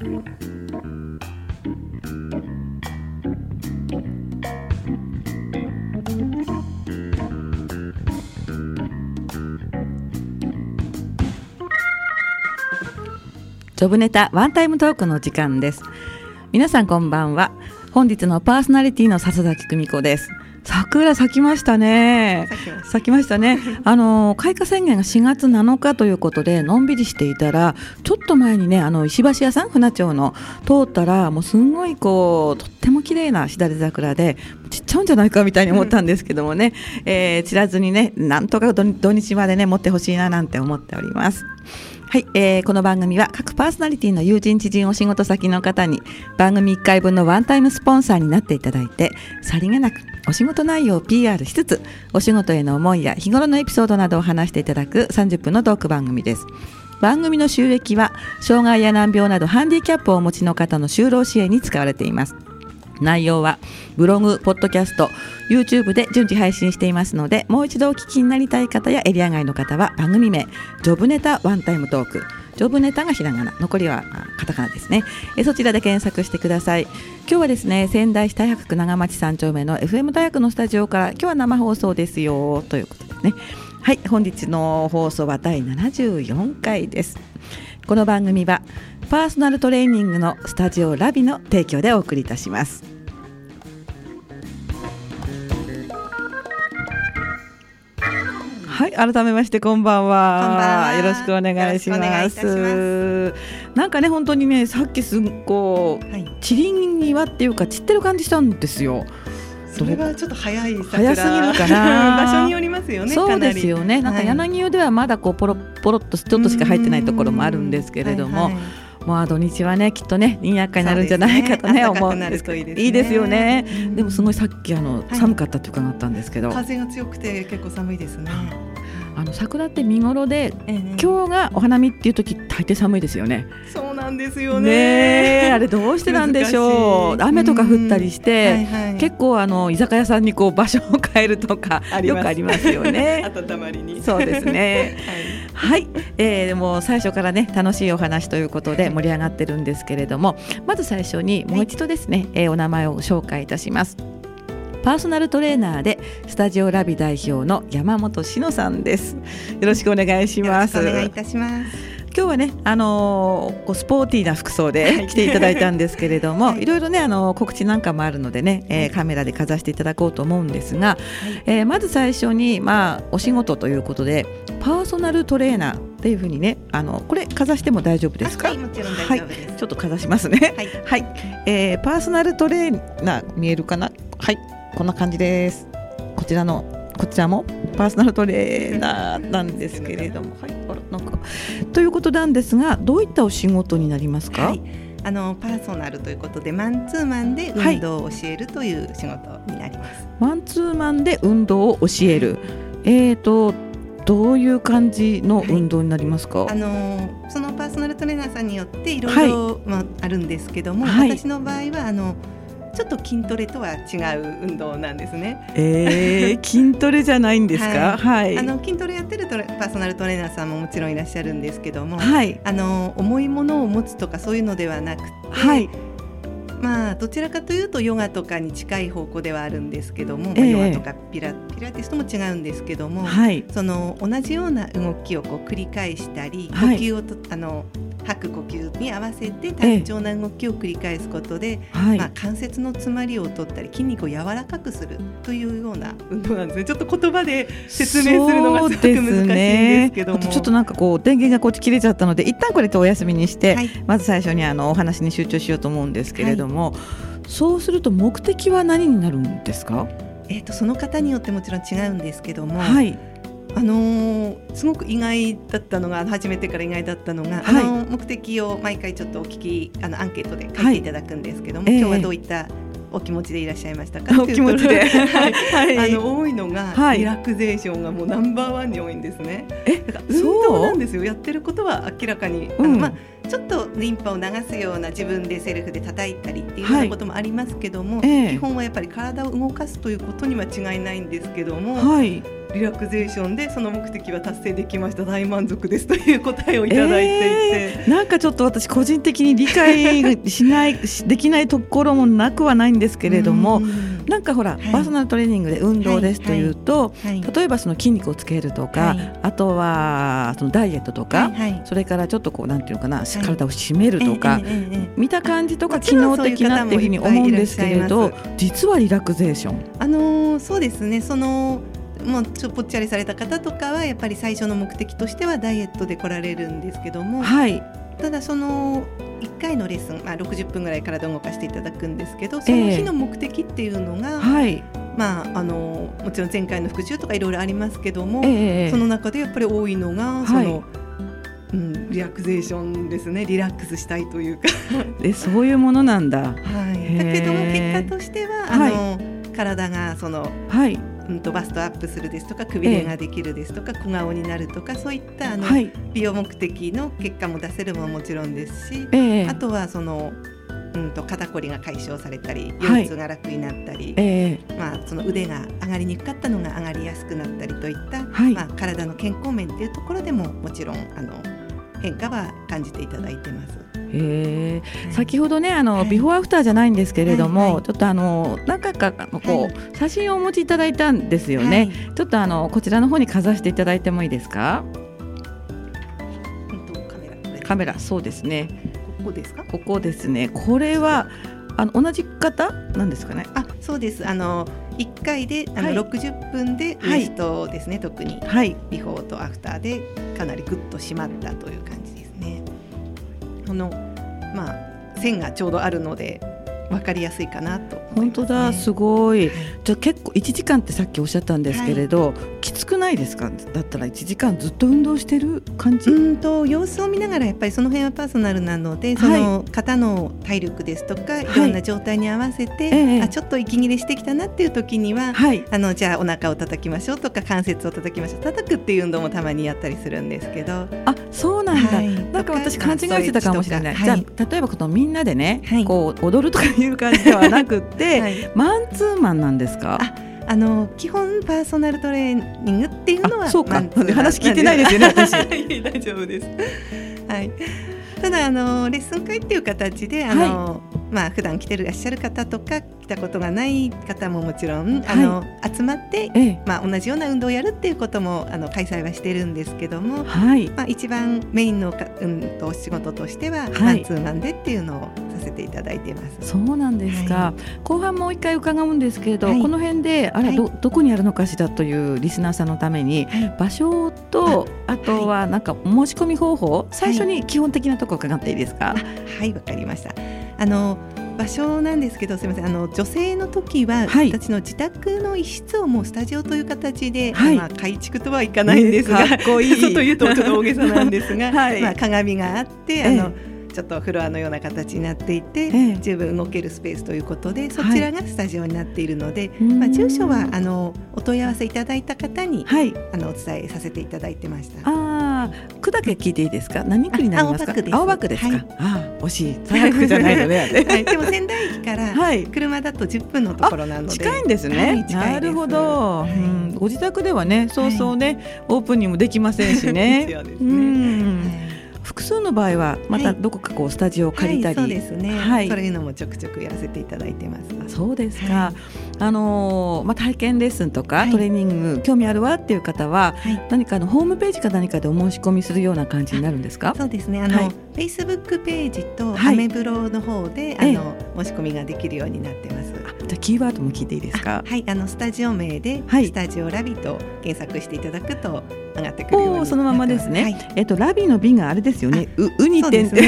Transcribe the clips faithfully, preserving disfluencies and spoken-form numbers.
ジョブネタワンタイムトークの時間です。皆さんこんばんは。本日のパーソナリティの笹崎久美子です。桜咲きましたね。咲きましたね。あの開花宣言がしがつなのかということでのんびりしていたら、ちょっと前にねあの石橋屋さん船町の通ったらもうすんごいこうとっても綺麗なしだれ桜でちっちゃうんじゃないかみたいに思ったんですけどもね、えー、散らずにねなんとか土日までね持ってほしいななんて思っております。はい、えー、この番組は各パーソナリティの友人知人お仕事先の方に番組いっかいぶんのワンタイムスポンサーになっていただいて、さりげなくお仕事内容を ピーアール しつつお仕事への思いや日頃のエピソードなどを話していただくさんじゅっぷんのトーク番組です。番組の収益は障害や難病などハンディキャップをお持ちの方の就労支援に使われています。内容はブログ、ポッドキャスト、YouTube で順次配信していますので、もう一度お聞きになりたい方やエリア外の方は番組名ジョブネタワンタイムトーク、ジョブネタがひらがな、残りはカタカナですね。えそちらで検索してください。今日はですね、仙台市太白区長町さんちょうめの エフエム 大学のスタジオから今日は生放送ですよということですね。はい、本日の放送はだいななじゅうよんかいです。この番組はパーソナルトレーニングのスタジオラビの提供でお送りいたします。はい、改めましてこんばんは。こんばんは、よろしくお願いします。なんかね本当にねさっきすっごい、はい、散り際っていうか散ってる感じしたんですよ。それはちょっと早い桜、早すぎるかな。場所によりますよね。そうですよね。なんか柳湯ではまだこうポロポロっとちょっとしか入ってないところもあるんですけれども、はいはい、もう土日はねきっとね賑やかになるんじゃないかとね、思うんですけど、いいですよね。でもすごいさっきあの寒かったって伺ったんですけど、風が強くて結構寒いですね。あの桜って見頃で、今日がお花見っていう時大抵寒いですよね。そうなんですよね。あれどうしてなんでしょう。雨とか降ったりして結構あの居酒屋さんにこう場所を変えるとかよくありますよね。温まりに。そうですね。はい、えー、でも最初からね楽しいお話ということで盛り上がってるんですけれども、まず最初にもう一度ですね、はい、えー、お名前を紹介いたします。パーソナルトレーナーでスタジオラビ代表の山本志乃さんです。よろしくお願いします。よろしくお願いいたします。今日はね、あのー、スポーティーな服装で来ていただいたんですけれども、はい、いろいろね、あのー、告知なんかもあるのでね、えー、カメラでかざしていただこうと思うんですが、はい、えー、まず最初に、まあ、お仕事ということでパーソナルトレーナーっていうふうにね、あのこれかざしても大丈夫ですか。はい、もちろん大丈夫です。はい、ちょっとかざしますね。はい、はい、えー、パーソナルトレーナー見えるかな。はい、こんな感じです。こちらのこちらもパーソナルトレーナーなんですけれども、はい、あらなんかということなんですが、どういったお仕事になりますか。はい、あのパーソナルということでマンツーマンで運動を教えるという仕事になります。はい、マンツーマンで運動を教える、えーとどういう感じの運動になりますか。はい、あのそのパーソナルトレーナーさんによっていろいろあるんですけども、はい、私の場合はあのちょっと筋トレとは違う運動なんですね。えー、筋トレじゃないんですか。はいはい、あの筋トレやってるトレパーソナルトレーナーさんももちろんいらっしゃるんですけども、はい、あの重いものを持つとかそういうのではなくて、はい、まあ、どちらかというとヨガとかに近い方向ではあるんですけども、えーまあ、ヨガとかピラ、ピラティスとも違うんですけども、はい、その同じような動きをこう繰り返したり、はい、呼吸をとあの吐く呼吸に合わせて単調な動きを繰り返すことで、えーまあ、関節の詰まりを取ったり筋肉を柔らかくするというような運動なんですね。ちょっと言葉で説明するのがすごく難しいんですけども、ね、ちょっとなんかこう電源がこっち切れちゃったので一旦これとお休みにして、はい、まず最初にあのお話に集中しようと思うんですけれども、はい、もそうすると目的は何になるんですか。えーと、その方によってもちろん違うんですけども、はい、あのー、すごく意外だったのが初めてから意外だったのが、はい、あの目的を毎回ちょっとお聞きあのアンケートで書いていただくんですけども、はい、今日はどういったお気持ちでいらっしゃいましたか。お気持ちで、はい、あの多いのが、はい、リラクゼーションがもうナンバーワンに多いんですね。え、だから運動なんですよ。やってることは明らかに、うん、あのまあちょっとリンパを流すような自分でセルフで叩いたりっていうようなこともありますけども、はい、えー、基本はやっぱり体を動かすということには違いないんですけども、はい、リラクゼーションでその目的は達成できました、大満足ですという答えをいただいていて、えー、なんかちょっと私個人的に理解しないできないところもなくはないんですけれども、なんかほら、はい、パーソナルトレーニングで運動ですというと、はいはい、例えばその筋肉をつけるとか、はい、あとはそのダイエットとか、はいはい、それからちょっとこうなんていうのかな、はい、体を締めるとか、はい、見た感じとか機能的なっていうふうに思うんですけれど、実はリラクゼーション、あのー、そうですね、そのもうちょぽっちゃりされた方とかはやっぱり最初の目的としてはダイエットで来られるんですけども、はい、ただそのいっかいのレッスン、まあ、ろくじゅっぷんぐらい体を動かしていただくんですけど、その日の目的っていうのが、えーはいまあ、あのもちろん前回の復習とかいろいろありますけども、えー、その中でやっぱり多いのがその、はいうん、リラクゼーションですね。リラックスしたいというかえそういうものなんだ、はい、だけども結果としてはあの、はい、体がその、はいうん、とバストアップするですとか、くびれができるですとか、ええ、小顔になるとか、そういったあの、はい、美容目的の結果も出せるものももちろんですし、ええ、あとはその、うん、と肩こりが解消されたり、腰痛が楽になったり、はいええまあ、その腕が上がりにくかったのが上がりやすくなったりといった、はいまあ、体の健康面というところでももちろんあの変化は感じていただいてます。へはい、先ほどねあの、はい、ビフォーアフターじゃないんですけれども、はいはい、ちょっとあの中からこう、はい、写真をお持ちいただいたんですよね、はい、ちょっとあのこちらの方にかざしていただいてもいいですか。カメラ、これカメラそうですね、ここですか。ここですね。これはあの同じ方なんですかね。あそうです、あのいっかいであの、はい、ろくじゅっぷんでウエストですね、はい、特に、はい、ビフォーとアフターでかなりグッと締まったという感じですね。この、まあ、線がちょうどあるので分かりやすいかなと思いますね。本当だ、すごい。じゃあ結構いちじかんってさっきおっしゃったんですけれど、はい、きつくないですか。だったらいちじかんずっと運動してる感じ。うんと様子を見ながら、やっぱりその辺はパーソナルなので、その方の体力ですとか、はい、いろんな状態に合わせて、はい、あちょっと息切れしてきたなっていう時には、はい、あのじゃあお腹を叩きましょうとか、関節を叩きましょう、叩くっていう運動もたまにやったりするんですけど。あそうなんだ、はい、なんか私勘違いしてたかもしれない、はい、じゃあ例えばこのみんなでね、はい、こう踊るとかいう感じではなくて、はい、マンツーマンなんですか。ああの基本パーソナルトレーニングっていうのはそうか、話聞いてないですよね私大丈夫です、はい、ただあのレッスン会っていう形であの、はいまあ、普段来ていらっしゃる方とか来たことがない方ももちろんあの、はい、集まって、ええまあ、同じような運動をやるっていうこともあの開催はしてるんですけども、はいまあ、一番メインの、うん、とお仕事としては、はい、マンツーマンでっていうのをさせていただいてます。そうなんですか、はい、後半もう一回伺うんですけれど、はい、この辺であれ、はい、ど, どこにあるのかしらというリスナーさんのために、はい、場所と あ, あとはなんか申し込み方法、はい、最初に基本的なところ伺っていいですか。はいわかりました。あの場所なんですけど、すみません、あの女性の時は、はい、私の自宅の一室をもうスタジオという形で、はいまあ、改築とはいかないんですが、かっこいいというとちょっと大げさなんですが、はいまあ、鏡があってあの、ええ、ちょっとフロアのような形になっていて、ええ、十分動けるスペースということで、そちらがスタジオになっているので、はいまあ、住所はあのお問い合わせいただいた方に、はい、あのお伝えさせていただいてました。あ区だけ聞いていいですか。何区になりますか。青葉区ですか、はい、あ惜しい、青葉区じゃないのね、はい、でも仙台駅から車だとじゅっぷんのところなので近いんですね、はい、近いです。なるほど、はいうん、ご自宅ではねそうそうね、はい、オープンにもできませんしねですよですね、うんはい複数の場合はまたどこかこうスタジオを借りたり、はいはい、そうですね、はい、そういうのもちょくちょくやらせていただいてます。そうですか、はいあのーまあ、体験レッスンとかトレーニング興味あるわっていう方は、はい、何かのホームページか何かでお申し込みするような感じになるんですか。そうですねあの、はい、Facebook ページとアメブロの方で、はい、あの申し込みができるようになってます。あじゃあキーワードも聞いていいですか。はいあのスタジオ名で、はい、スタジオラビと検索していただくと上がってくるようになってます。そのままですね、はいえっと、ラビの美があれですよね。うに点々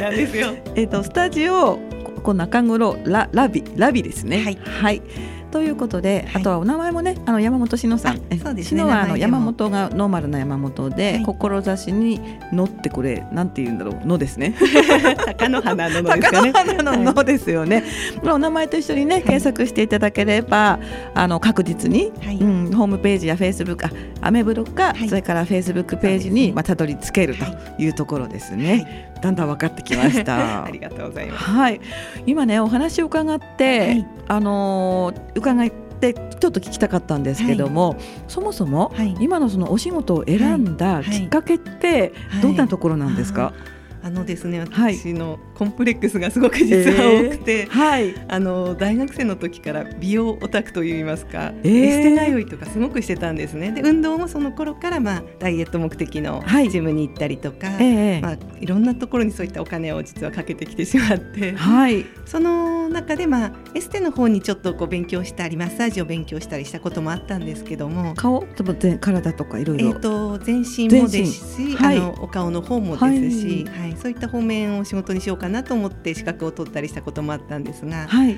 なんですよえっとスタジオこ中頃 ラ, ラビラビですねはい、はい、ということで、はい、あとはお名前もねあの山本志乃さん、そうですね、志乃はあの山本がノーマルな山本で、はい、志にのってこれなんて言うんだろうのですね高野花ののですかね高野花ののですよね、はい、お名前と一緒にね検索していただければあの確実に、はいうん、ホームページやフェイスブックアメブロか、はい、それからフェイスブックページに、まあ、たどり着けるというところですね、はいはいだんだん分かってきましたありがとうございます、はい、今ねお話を伺って、はい、あの伺いってちょっと聞きたかったんですけども、はい、そもそも今のそのお仕事を選んだきっかけってどんなところなんですか？はいはいはい、あのですね、私のコンプレックスがすごく実は多くて、えーはい、あの大学生の時から美容オタクといいますか、えー、エステ通いとかすごくしてたんですね。で運動もその頃から、まあ、ダイエット目的のジムに行ったりとか、はい、えーまあ、いろんなところにそういったお金を実はかけてきてしまって、はい、その中で、まあ、エステの方にちょっとこう勉強したりマッサージを勉強したりしたこともあったんですけども、顔とか体とかいろいろ、えー、と全身もですし、はい、あのお顔の方もですし、はいはい、そういった方面を仕事にしようかなと思って資格を取ったりしたこともあったんですが、はい、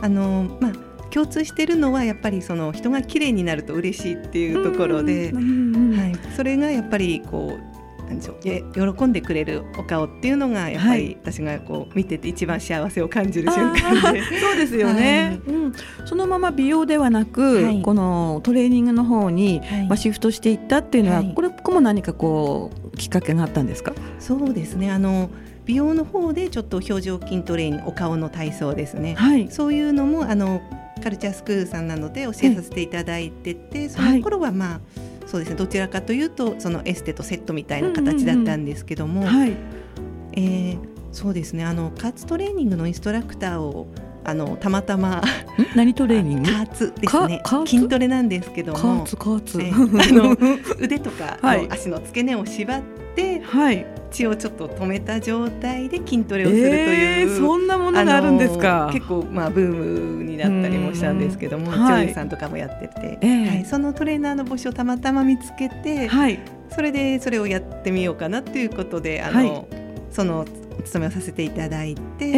あのまあ、共通しているのはやっぱりその人が綺麗になると嬉しいっていうところで、はい、それがやっぱりこうなんでしょう、喜んでくれるお顔っていうのがやっぱり私がこう見てて一番幸せを感じる瞬間で、はい、そうですよね、はい、うん、そのまま美容ではなく、はい、このトレーニングの方に、はい、まあ、シフトしていったっていうのは、はい、これも何かこうきっかけがあったんですか？そうですね、あの美容の方でちょっと表情筋トレーニング、お顔の体操ですね、はい、そういうのもあのカルチャースクールさんなので教えさせていただいてて、はい、その頃はまあそうですね、どちらかというとそのエステとセットみたいな形だったんですけども、そうですね、あの加圧トレーニングのインストラクターをあのたまたま何トレーニング、加圧ですね、筋トレなんですけども、加圧加圧、えー、あの腕とか、はい、足の付け根を縛って、はい、血をちょっと止めた状態で筋トレをするという、えー、そんなものがあるんですか？結構、まあ、ブームになったりもしたんですけども、女優さんとかもやってて、えーはい、そのトレーナーの募集をたまたま見つけて、はい、それでそれをやってみようかなということで、あの、はい、その勤めをさせていただいて、え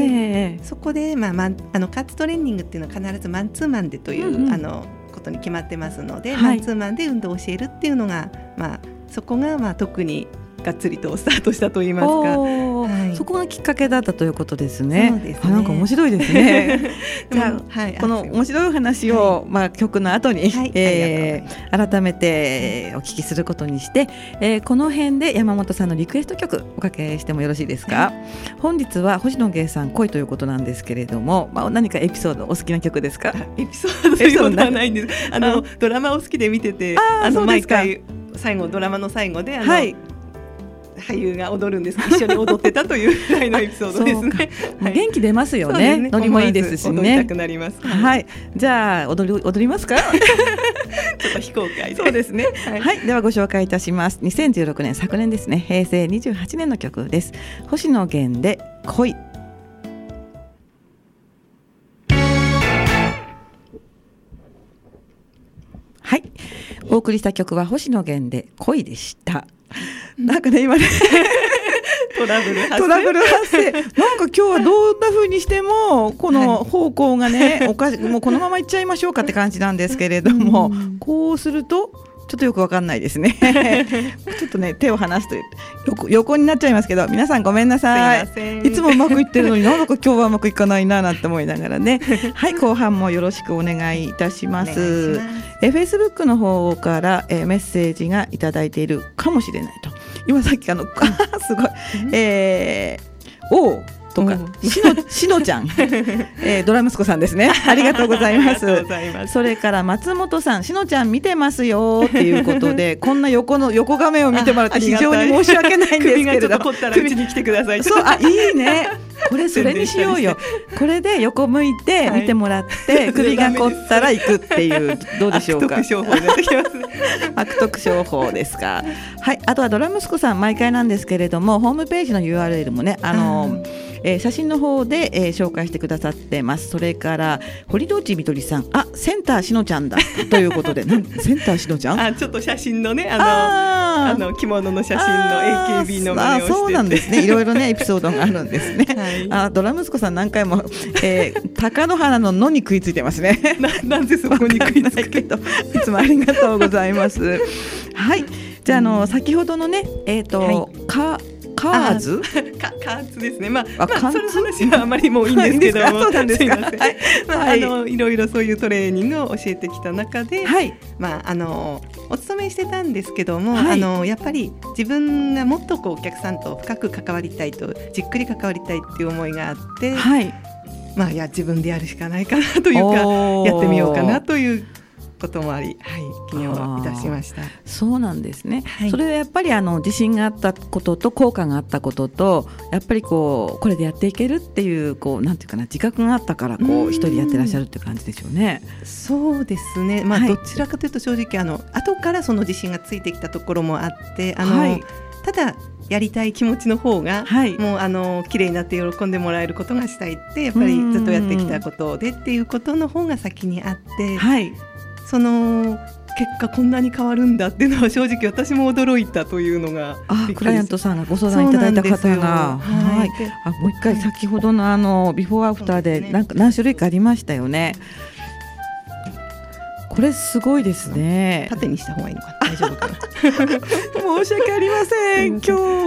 ー、そこで、まあ、まあの加圧トレーニングっていうのは必ずマンツーマンでという、うんうん、あのことに決まってますので、はい、マンツーマンで運動を教えるっていうのが、まあ、そこが、まあ、特にがっつりとスタートしたといいますか、はい、そこがきっかけだったということですね。そうですね、あ、なんか面白いですねじゃあ、はい、この面白い話を、はい、まあ、曲の後に、はい、えー、改めてお聞きすることにして、えー、この辺で山本さんのリクエスト曲おかけしてもよろしいですか？はい、本日は星野源さん恋ということなんですけれども、まあ、何かエピソードお好きな曲ですか？エピソードということはないんです。あのドラマを好きで見てて、あの毎回最後ドラマの最後であの、はい、俳優が踊るんです一緒に踊ってたというぐらいのエピソードですね、はい、元気出ますよね、ノリ、ね、もいいですしね、踊りたくなります、はいはい、じゃあ踊 り, 踊りますかちょっと非公開でそうですね、はいはい、ではご紹介いたします。にせんじゅうろくねん、昨年ですね、へいせいにじゅうはちねんの曲です。星野源で恋。はい、お送りした曲は星野源で恋でした。なんかね、今ねトラブル発生、トラブル発生なんか今日はどんな風にしてもこの方向がね、はい、おかしもうこのままいっちゃいましょうかって感じなんですけれども、うん、こうするとちょっとよくわかんないですねちょっとね、手を離すと横, 横になっちゃいますけど、皆さんごめんなさい。いつもうまくいってるのになんだか今日はうまくいかないななんて思いながらねはい、後半もよろしくお願いいたします。え Facebook の方から、えー、メッセージがいただいているかもしれないと。今さっきあのあすごい、えー、おーとかしの、しのちゃん、えー、ドラ息子さんですね、ありがとうございますそれから松本さん、しのちゃん見てますよっていうことでこんな横の横画面を見てもらって非常に申し訳ないんですけれども、首がちょっと凝ったらうちに来てください。そう、あ、いいね、これそれにしようよこれで横向いて見てもらって、はい、首が凝ったら行くっていう、どうでしょうか？悪徳商法になってきますね悪徳商法ですか？はい、あとはドラ息子さん、毎回なんですけれどもホームページの ユーアールエル もね、あの、うんえー、写真の方で、えー、紹介してくださってます。それから堀之内みどりさん、あ、センターしのちゃんだということでなんセンターしのちゃん、あ、ちょっと写真のね、あのああの着物の写真の エーケービー の真似をしてて、あ、そうなんですね、いろいろねエピソードがあるんですね、はい、あ、ドラ息子さん何回も、えー、高野花ののに食いついてますねな, なんでそこに食いつくけどいつもありがとうございますはい、じゃあ、あの、うん、先ほどのね、えーとはい、かカーズカーズですね、まあまあ、その話はあまりもういいんですけどもいろいろそういうトレーニングを教えてきた中で、はい、まあ、あのお勤めしてたんですけども、はい、あのやっぱり自分がもっとこうお客さんと深く関わりたいと、じっくり関わりたいっていう思いがあって、はい、まあ、いや自分でやるしかないかなというかやってみようかなということもあり、はい、記念をいたしました。そうなんですね、はい、それはやっぱりあの自信があったことと効果があったこととやっぱりこうこれでやっていけるっていうこうなんていうかな自覚があったからこう一人やってらっしゃるって感じでしょうね。そうですね、まあはい、どちらかというと正直あの後からその自信がついてきたところもあってあの、はい、ただやりたい気持ちの方が、はい、もうあの綺麗になって喜んでもらえることがしたいってやっぱりずっとやってきたことでっていうことの方が先にあって、はい、その結果こんなに変わるんだっていうのは正直私も驚いたというのがあクライアントさんがご相談いただいた方が、はいはい、あもう一回先ほどのあのビフォーアフターでなんか何種類かありましたよね。これすごいですね。縦にした方がいいのかな大丈夫かな申し訳ありません今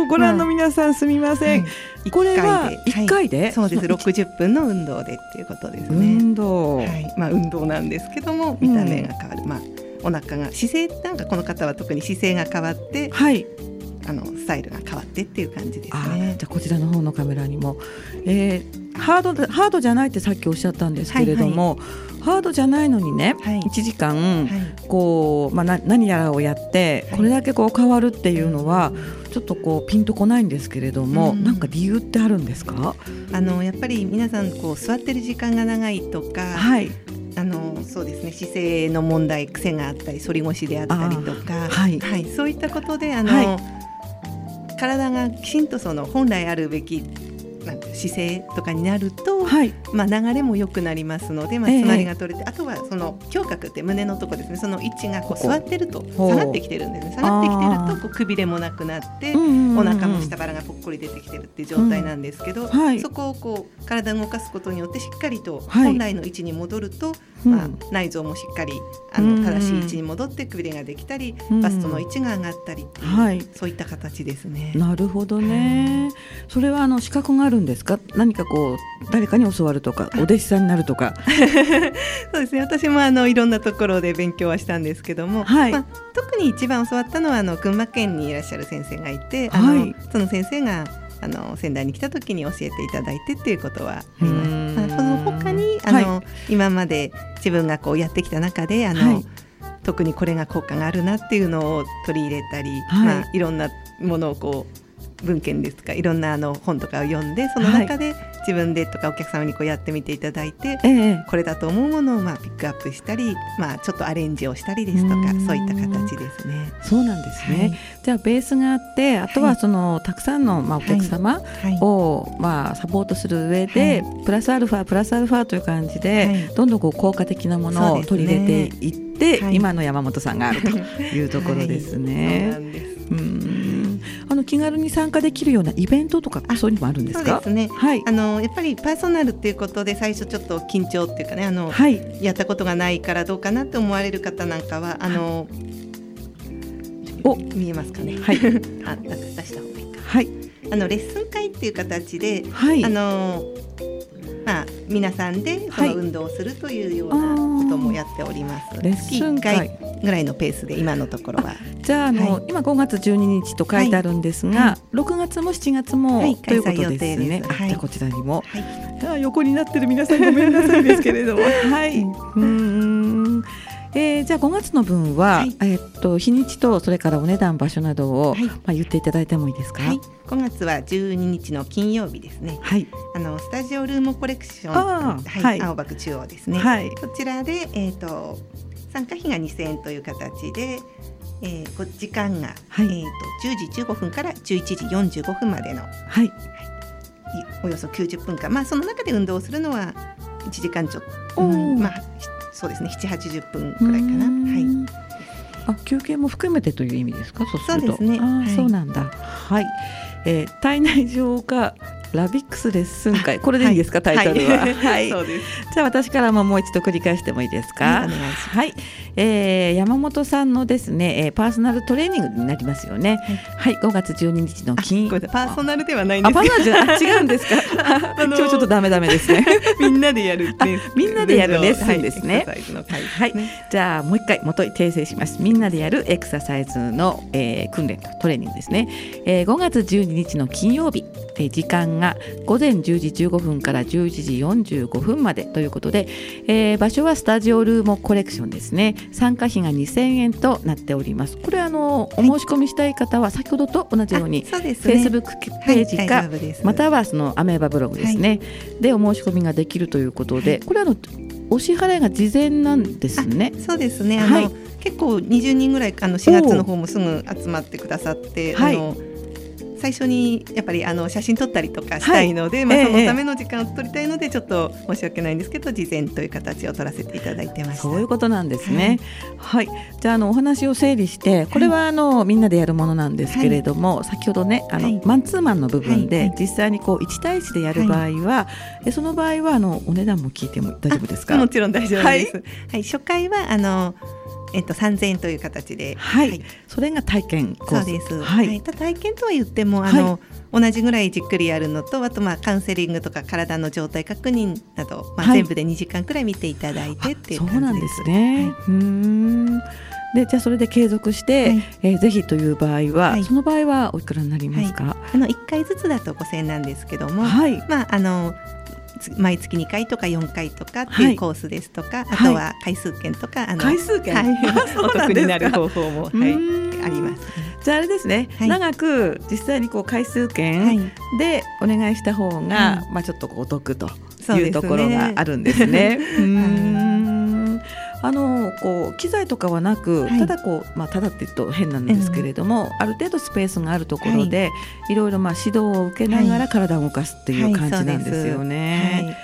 日ご覧の皆さんすみません、まあはい、これはいっかいで、はい、そうですろくじゅっぷんの運動でっていうことですね。運動、はいまあ、運動なんですけども見た目が変わる、うんまあ、お腹が姿勢なんかこの方は特に姿勢が変わって、はい、あのスタイルが変わってっていう感じですね。あじゃあこちらの方のカメラにも、えー、ハード、ハードじゃないってさっきおっしゃったんですけれども、はいはいハードじゃないのにね、はい、いちじかん、はいこうまあ、な何やらをやってこれだけこう変わるっていうのは、はい、ちょっとこうピンとこないんですけれども、うん、なんか理由ってあるんですか？あのやっぱり皆さんこう座ってる時間が長いとか、はいあのそうですね、姿勢の問題癖があったり反り腰であったりとか、はいはい、そういったことであの、はい、体がきちんとその本来あるべき姿勢とかになると、はいまあ、流れも良くなりますので、まあ、つまりが取れて、ええ、あとはその胸郭って胸のとこですねその位置がこう座ってると下がってきてるんですね下がってきてるとこうくびれもなくなって、うんうんうん、お腹も下腹がぽっこり出てきてるっていう状態なんですけど、うんはい、そこをこう体を動かすことによってしっかりと本来の位置に戻ると、はいまあ、内臓もしっかりあの正しい位置に戻ってくびれができたり、うん、バストの位置が上がったりっていう、はい、そういった形ですね。なるほどね。それはあの資格があるんですか？何かこう誰かに教わるとかお弟子さんになるとかそうですね私もあのいろんなところで勉強はしたんですけども、はいまあ、特に一番教わったのはあの群馬県にいらっしゃる先生がいてあの、はい、その先生があの仙台に来た時に教えていただいてっていうことはあります。その他にあの、はい、今まで自分がこうやってきた中であの、はい、特にこれが効果があるなっていうのを取り入れたり、はいまあ、いろんなものをこう文献ですとかいろんなあの本とかを読んでその中で自分でとかお客様にこうやってみていただいて、はい、これだと思うものをまあピックアップしたり、まあ、ちょっとアレンジをしたりですとかそういった形ですね。そうなんですね、はい、じゃあベースがあってあとはその、はい、たくさんのまあお客様をまあサポートする上で、はい、プラスアルファプラスアルファという感じで、はい、どんどんこう効果的なものを取り入れていって、はい、今の山本さんがあるというところですね、はい、そうなんです。うんあの気軽に参加できるようなイベントとかそういうのもあるんですか？そうですね、はい、あのやっぱりパーソナルということで最初ちょっと緊張っていうかねあの、はい、やったことがないからどうかなって思われる方なんかはあの、はい、お見えますかね、はい、あ出した方がいいか、はい、あのレッスン会っていう形で、はいあのまあ、皆さんでその運動をするというようなこともやっております、はい、月いっかいぐらいのペースで今のところはじゃあ、あの、はい、今ごがつじゅうににちと書いてあるんですが、はい、ろくがつもしちがつも、はい、ということですね、はい、じゃあこちらにも、はい、あ横になってる皆さんごめんなさいですけれども、はい、うーんえー、じゃあごがつの分は、はいえー、と日にちとそれからお値段場所などを、はいまあ、言っていただいてもいいですか？はい、ごがつはじゅうににちの金曜日ですね、はい、あのスタジオルームコレクション、はいはい、青葉区中央ですね、はい、こちらで、えー、と参加費がにせんえんという形で、えー、時間が、はいえー、とじゅうじじゅうごふんからじゅういちじよんじゅうごふんまでの、はいはい、およそきゅうじゅっぷんかん、まあ、その中で運動をするのはいちじかんちょっと、うんまあそうですね、ななじゅうはちじゅっぷんくらいかな、はい、あ休憩も含めてという意味ですか？そうするとそうですね、はい、そうなんだ、はいえー、体内浄化ラビックスレッスン会これでいいですか、はい、タイトルは、はいはい、そうです。じゃあ私からももう一度繰り返してもいいですか？はい、お願いします。はいえー、山本さんのですねパーソナルトレーニングになりますよね、はいはい、ごがつじゅうににちの金曜日。パーソナルではないんですけどあ、パーソナルじゃ違うんですか今日ちょっとダメダメですねみんなでやるみんなでやるレッスンですね、はいはい、じゃあもう一回元に訂正します。みんなでやるエクササイズの、えー、訓練トレーニングですね、えー、ごがつじゅうににちの金曜日え時間がごぜんじゅうじじゅうごふんからじゅういちじよんじゅうごふんまでということで、えー、場所はスタジオルームコレクションですね。参加費がにせんえんとなっております。これあの、はい、お申し込みしたい方は先ほどと同じようにフェイスブックページか、はい、またはそのアメーバブログですね、はい、でお申し込みができるということで、これあのお支払いが事前なんですね。そうですね、あの、はい、結構にじゅうにんぐらいあのしがつの方もすぐ集まってくださって、はい、あの最初にやっぱりあの写真撮ったりとかしたいので、はい、まあ、そのための時間を取りたいのでちょっと申し訳ないんですけど事前という形を取らせていただいてました。そういうことなんですね、はいはい、じゃあ、 あのお話を整理して、これはあのみんなでやるものなんですけれども、はい、先ほどねあの、はい、マンツーマンの部分で実際にこういち対いちでやる場合は、はい、その場合はあのお値段も聞いても大丈夫ですか？もちろん大丈夫です、はいはい、初回はあのえっと、さんぜんえんという形で、はいはい、それが体験コース。そうです、はいはい、体験とは言ってもあの、はい、同じぐらいじっくりやるのと、あとまあカウンセリングとか体の状態確認など、まあ、全部でにじかんくらい見ていただいてっていう感じです。そうなんですね、はい、うーん。でじゃあそれで継続して、はい、えー、ぜひという場合は、はい、その場合はおいくらになりますか？はい、あのいっかいずつだとごせんえんなんですけども、はい、まああの毎月にかいとかよんかいとかっていうコースですとか、はい、あとは回数券とか、はい、あの回数券、はい、お得になる方法も、はい、あります。じゃああれですね、はい、長く実際にこう回数券でお願いした方が、はい、まあ、ちょっとお得というところがあるんですね。うーん、あのこう機材とかはなく、はい、ただこう、まあ、ただって言うと変なんですけれども、うん、ある程度スペースがあるところで、はい、いろいろまあ指導を受けながら体を動かすっていう感じなんですよね。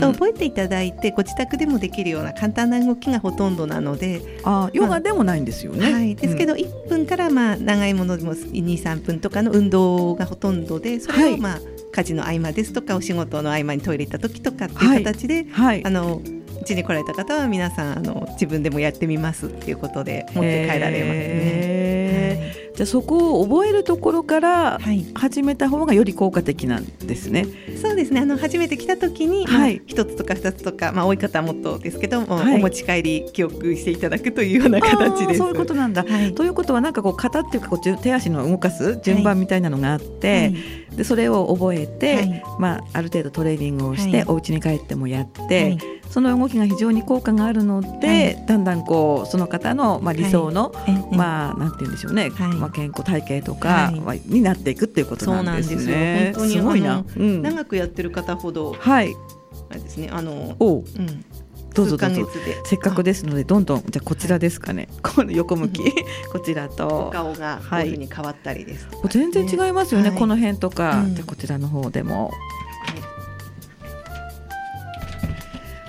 覚えていただいてご自宅でもできるような簡単な動きがほとんどなので、あ、ヨガでもないんですよね、まあ、はい、ですけどいっぷんからまあ長いものでも にさんぷんとかの運動がほとんどで、それをまあ家事の合間ですとかお仕事の合間にトイレ行った時とかっていう形で、はいはい、あのうちに来られた方は皆さんあの自分でもやってみますっていうことで持って帰られますね、えーはい、じゃあそこを覚えるところから始めた方がより効果的なんですね。はい、そうですね、あの初めて来た時に、はい、まあ、ひとつとかふたつとか、まあ、多い方はもっとですけども、はい、お持ち帰り記憶していただくというような形です。そういうことなんだ、はい、ということはなんかこう型っていうかこう手足の動かす順番みたいなのがあって、はいはい、でそれを覚えて、はい、まあ、ある程度トレーニングをして、はい、お家に帰ってもやって、はい、その動きが非常に効果があるので、はい、だんだんこうその方の、まあ、理想の、はい、まあ、なんて言うんでしょうね、はい、まあ、健康体系とか、はい、になっていくっていうことなんですね。そうなんですよ、本当にすごいな、うん、長くやってる方ほど、はい、あれですね、あのおう、うん、どうぞどうぞ、せっかくですのでどんどん、じゃあこちらですかね、はい、こ横向き、うん、こちらとお顔がこういうふうに変わったりですとか、ね、はい、全然違いますよね、はい、この辺とか、うん、じゃあこちらの方でも、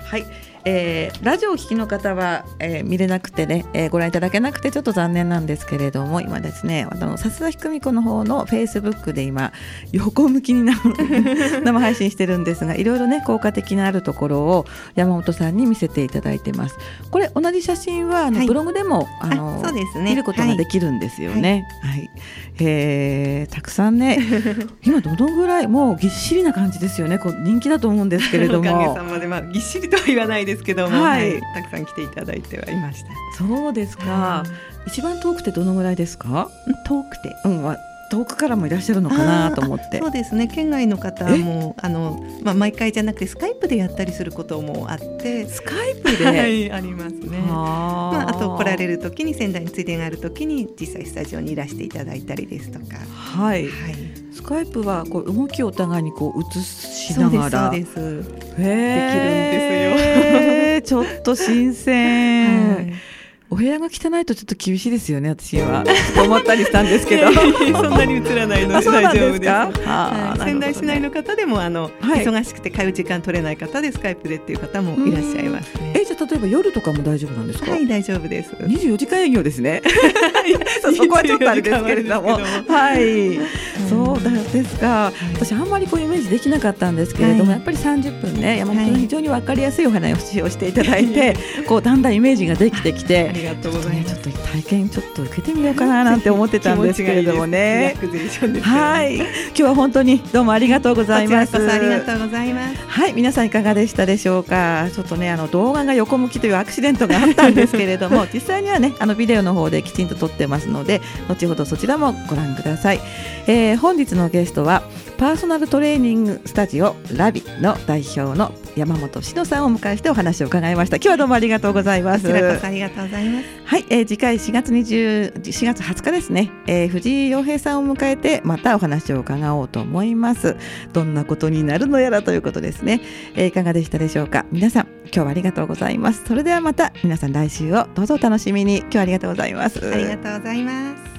はい、はい、えー、ラジオを聞きの方は、えー、見れなくてね、えー、ご覧いただけなくてちょっと残念なんですけれども、今ですね、あの笹崎久美子の方のフェイスブックで今横向きに生配信してるんですが、いろいろね効果的なあるところを山本さんに見せていただいてます。これ同じ写真はあの、はい、ブログでもあのあ、そうですね、見ることができるんですよね、はいはい、えー、たくさんね今どのぐらいもうぎっしりな感じですよね。こう人気だと思うんですけれどもおかげさまで、まあ、ぎっしりとは言わないですですけども、はいはい、たくさん来ていただいてはいました。そうですか、うん、一番遠くてどのぐらいですか？遠くて、うん、遠くからもいらっしゃるのかなと思って。そうですね、県外の方もあの、まあ、毎回じゃなくてスカイプでやったりすることもあって、スカイプで、はい、ありますね。あ、まあ、あと来られる時に仙台についでがある時に実際スタジオにいらしていただいたりですとか、はい、はい、スカイプはこう動きをお互いにこう映しながらできるんですよ。ちょっと新鮮、はい、お部屋が汚いとちょっと厳しいですよね、私はと思ったりしたんですけどそんなに映らないので大丈夫です。あ、仙台市内の方でもあの、はい、忙しくて通う時間取れない方でスカイプでっていう方もいらっしゃいますね。え、じゃあ例えば夜とかも大丈夫なんですか？はい、大丈夫です。にじゅうよじかん営業ですねそこはちょっとあれですけれどもはいそうなんですか。私あんまりこういうイメージできなかったんですけれども、はい、やっぱりさんじゅっぷんね、山本さん非常に分かりやすいお話をしていただいて、はい、こうだんだんイメージができてきてありがとうございます。ちょっと体験ちょっと受けてみようかななんて思ってたんですけれどもねはい、今日は本当にどうもありがとうございます。こちらこそありがとうございます。はい、皆さんいかがでしたでしょうか。ちょっとね、あの動画が横向きというアクシデントがあったんですけれども実際にはね、あのビデオの方できちんと撮ってますので後ほどそちらもご覧ください。えー、本日のゲストはパーソナルトレーニングスタジオラビの代表の山本志乃さんをお迎えしてお話を伺いました。今日はどうもありがとうございます。こちらこそありがとうございます。はい、えー、次回しがつはつかですね、えー、藤井陽平さんを迎えてまたお話を伺おうと思います。どんなことになるのやらということですね。えー、いかがでしたでしょうか。皆さん今日はありがとうございます。それではまた皆さん来週をどうぞお楽しみに。今日はありがとうございます。ありがとうございます。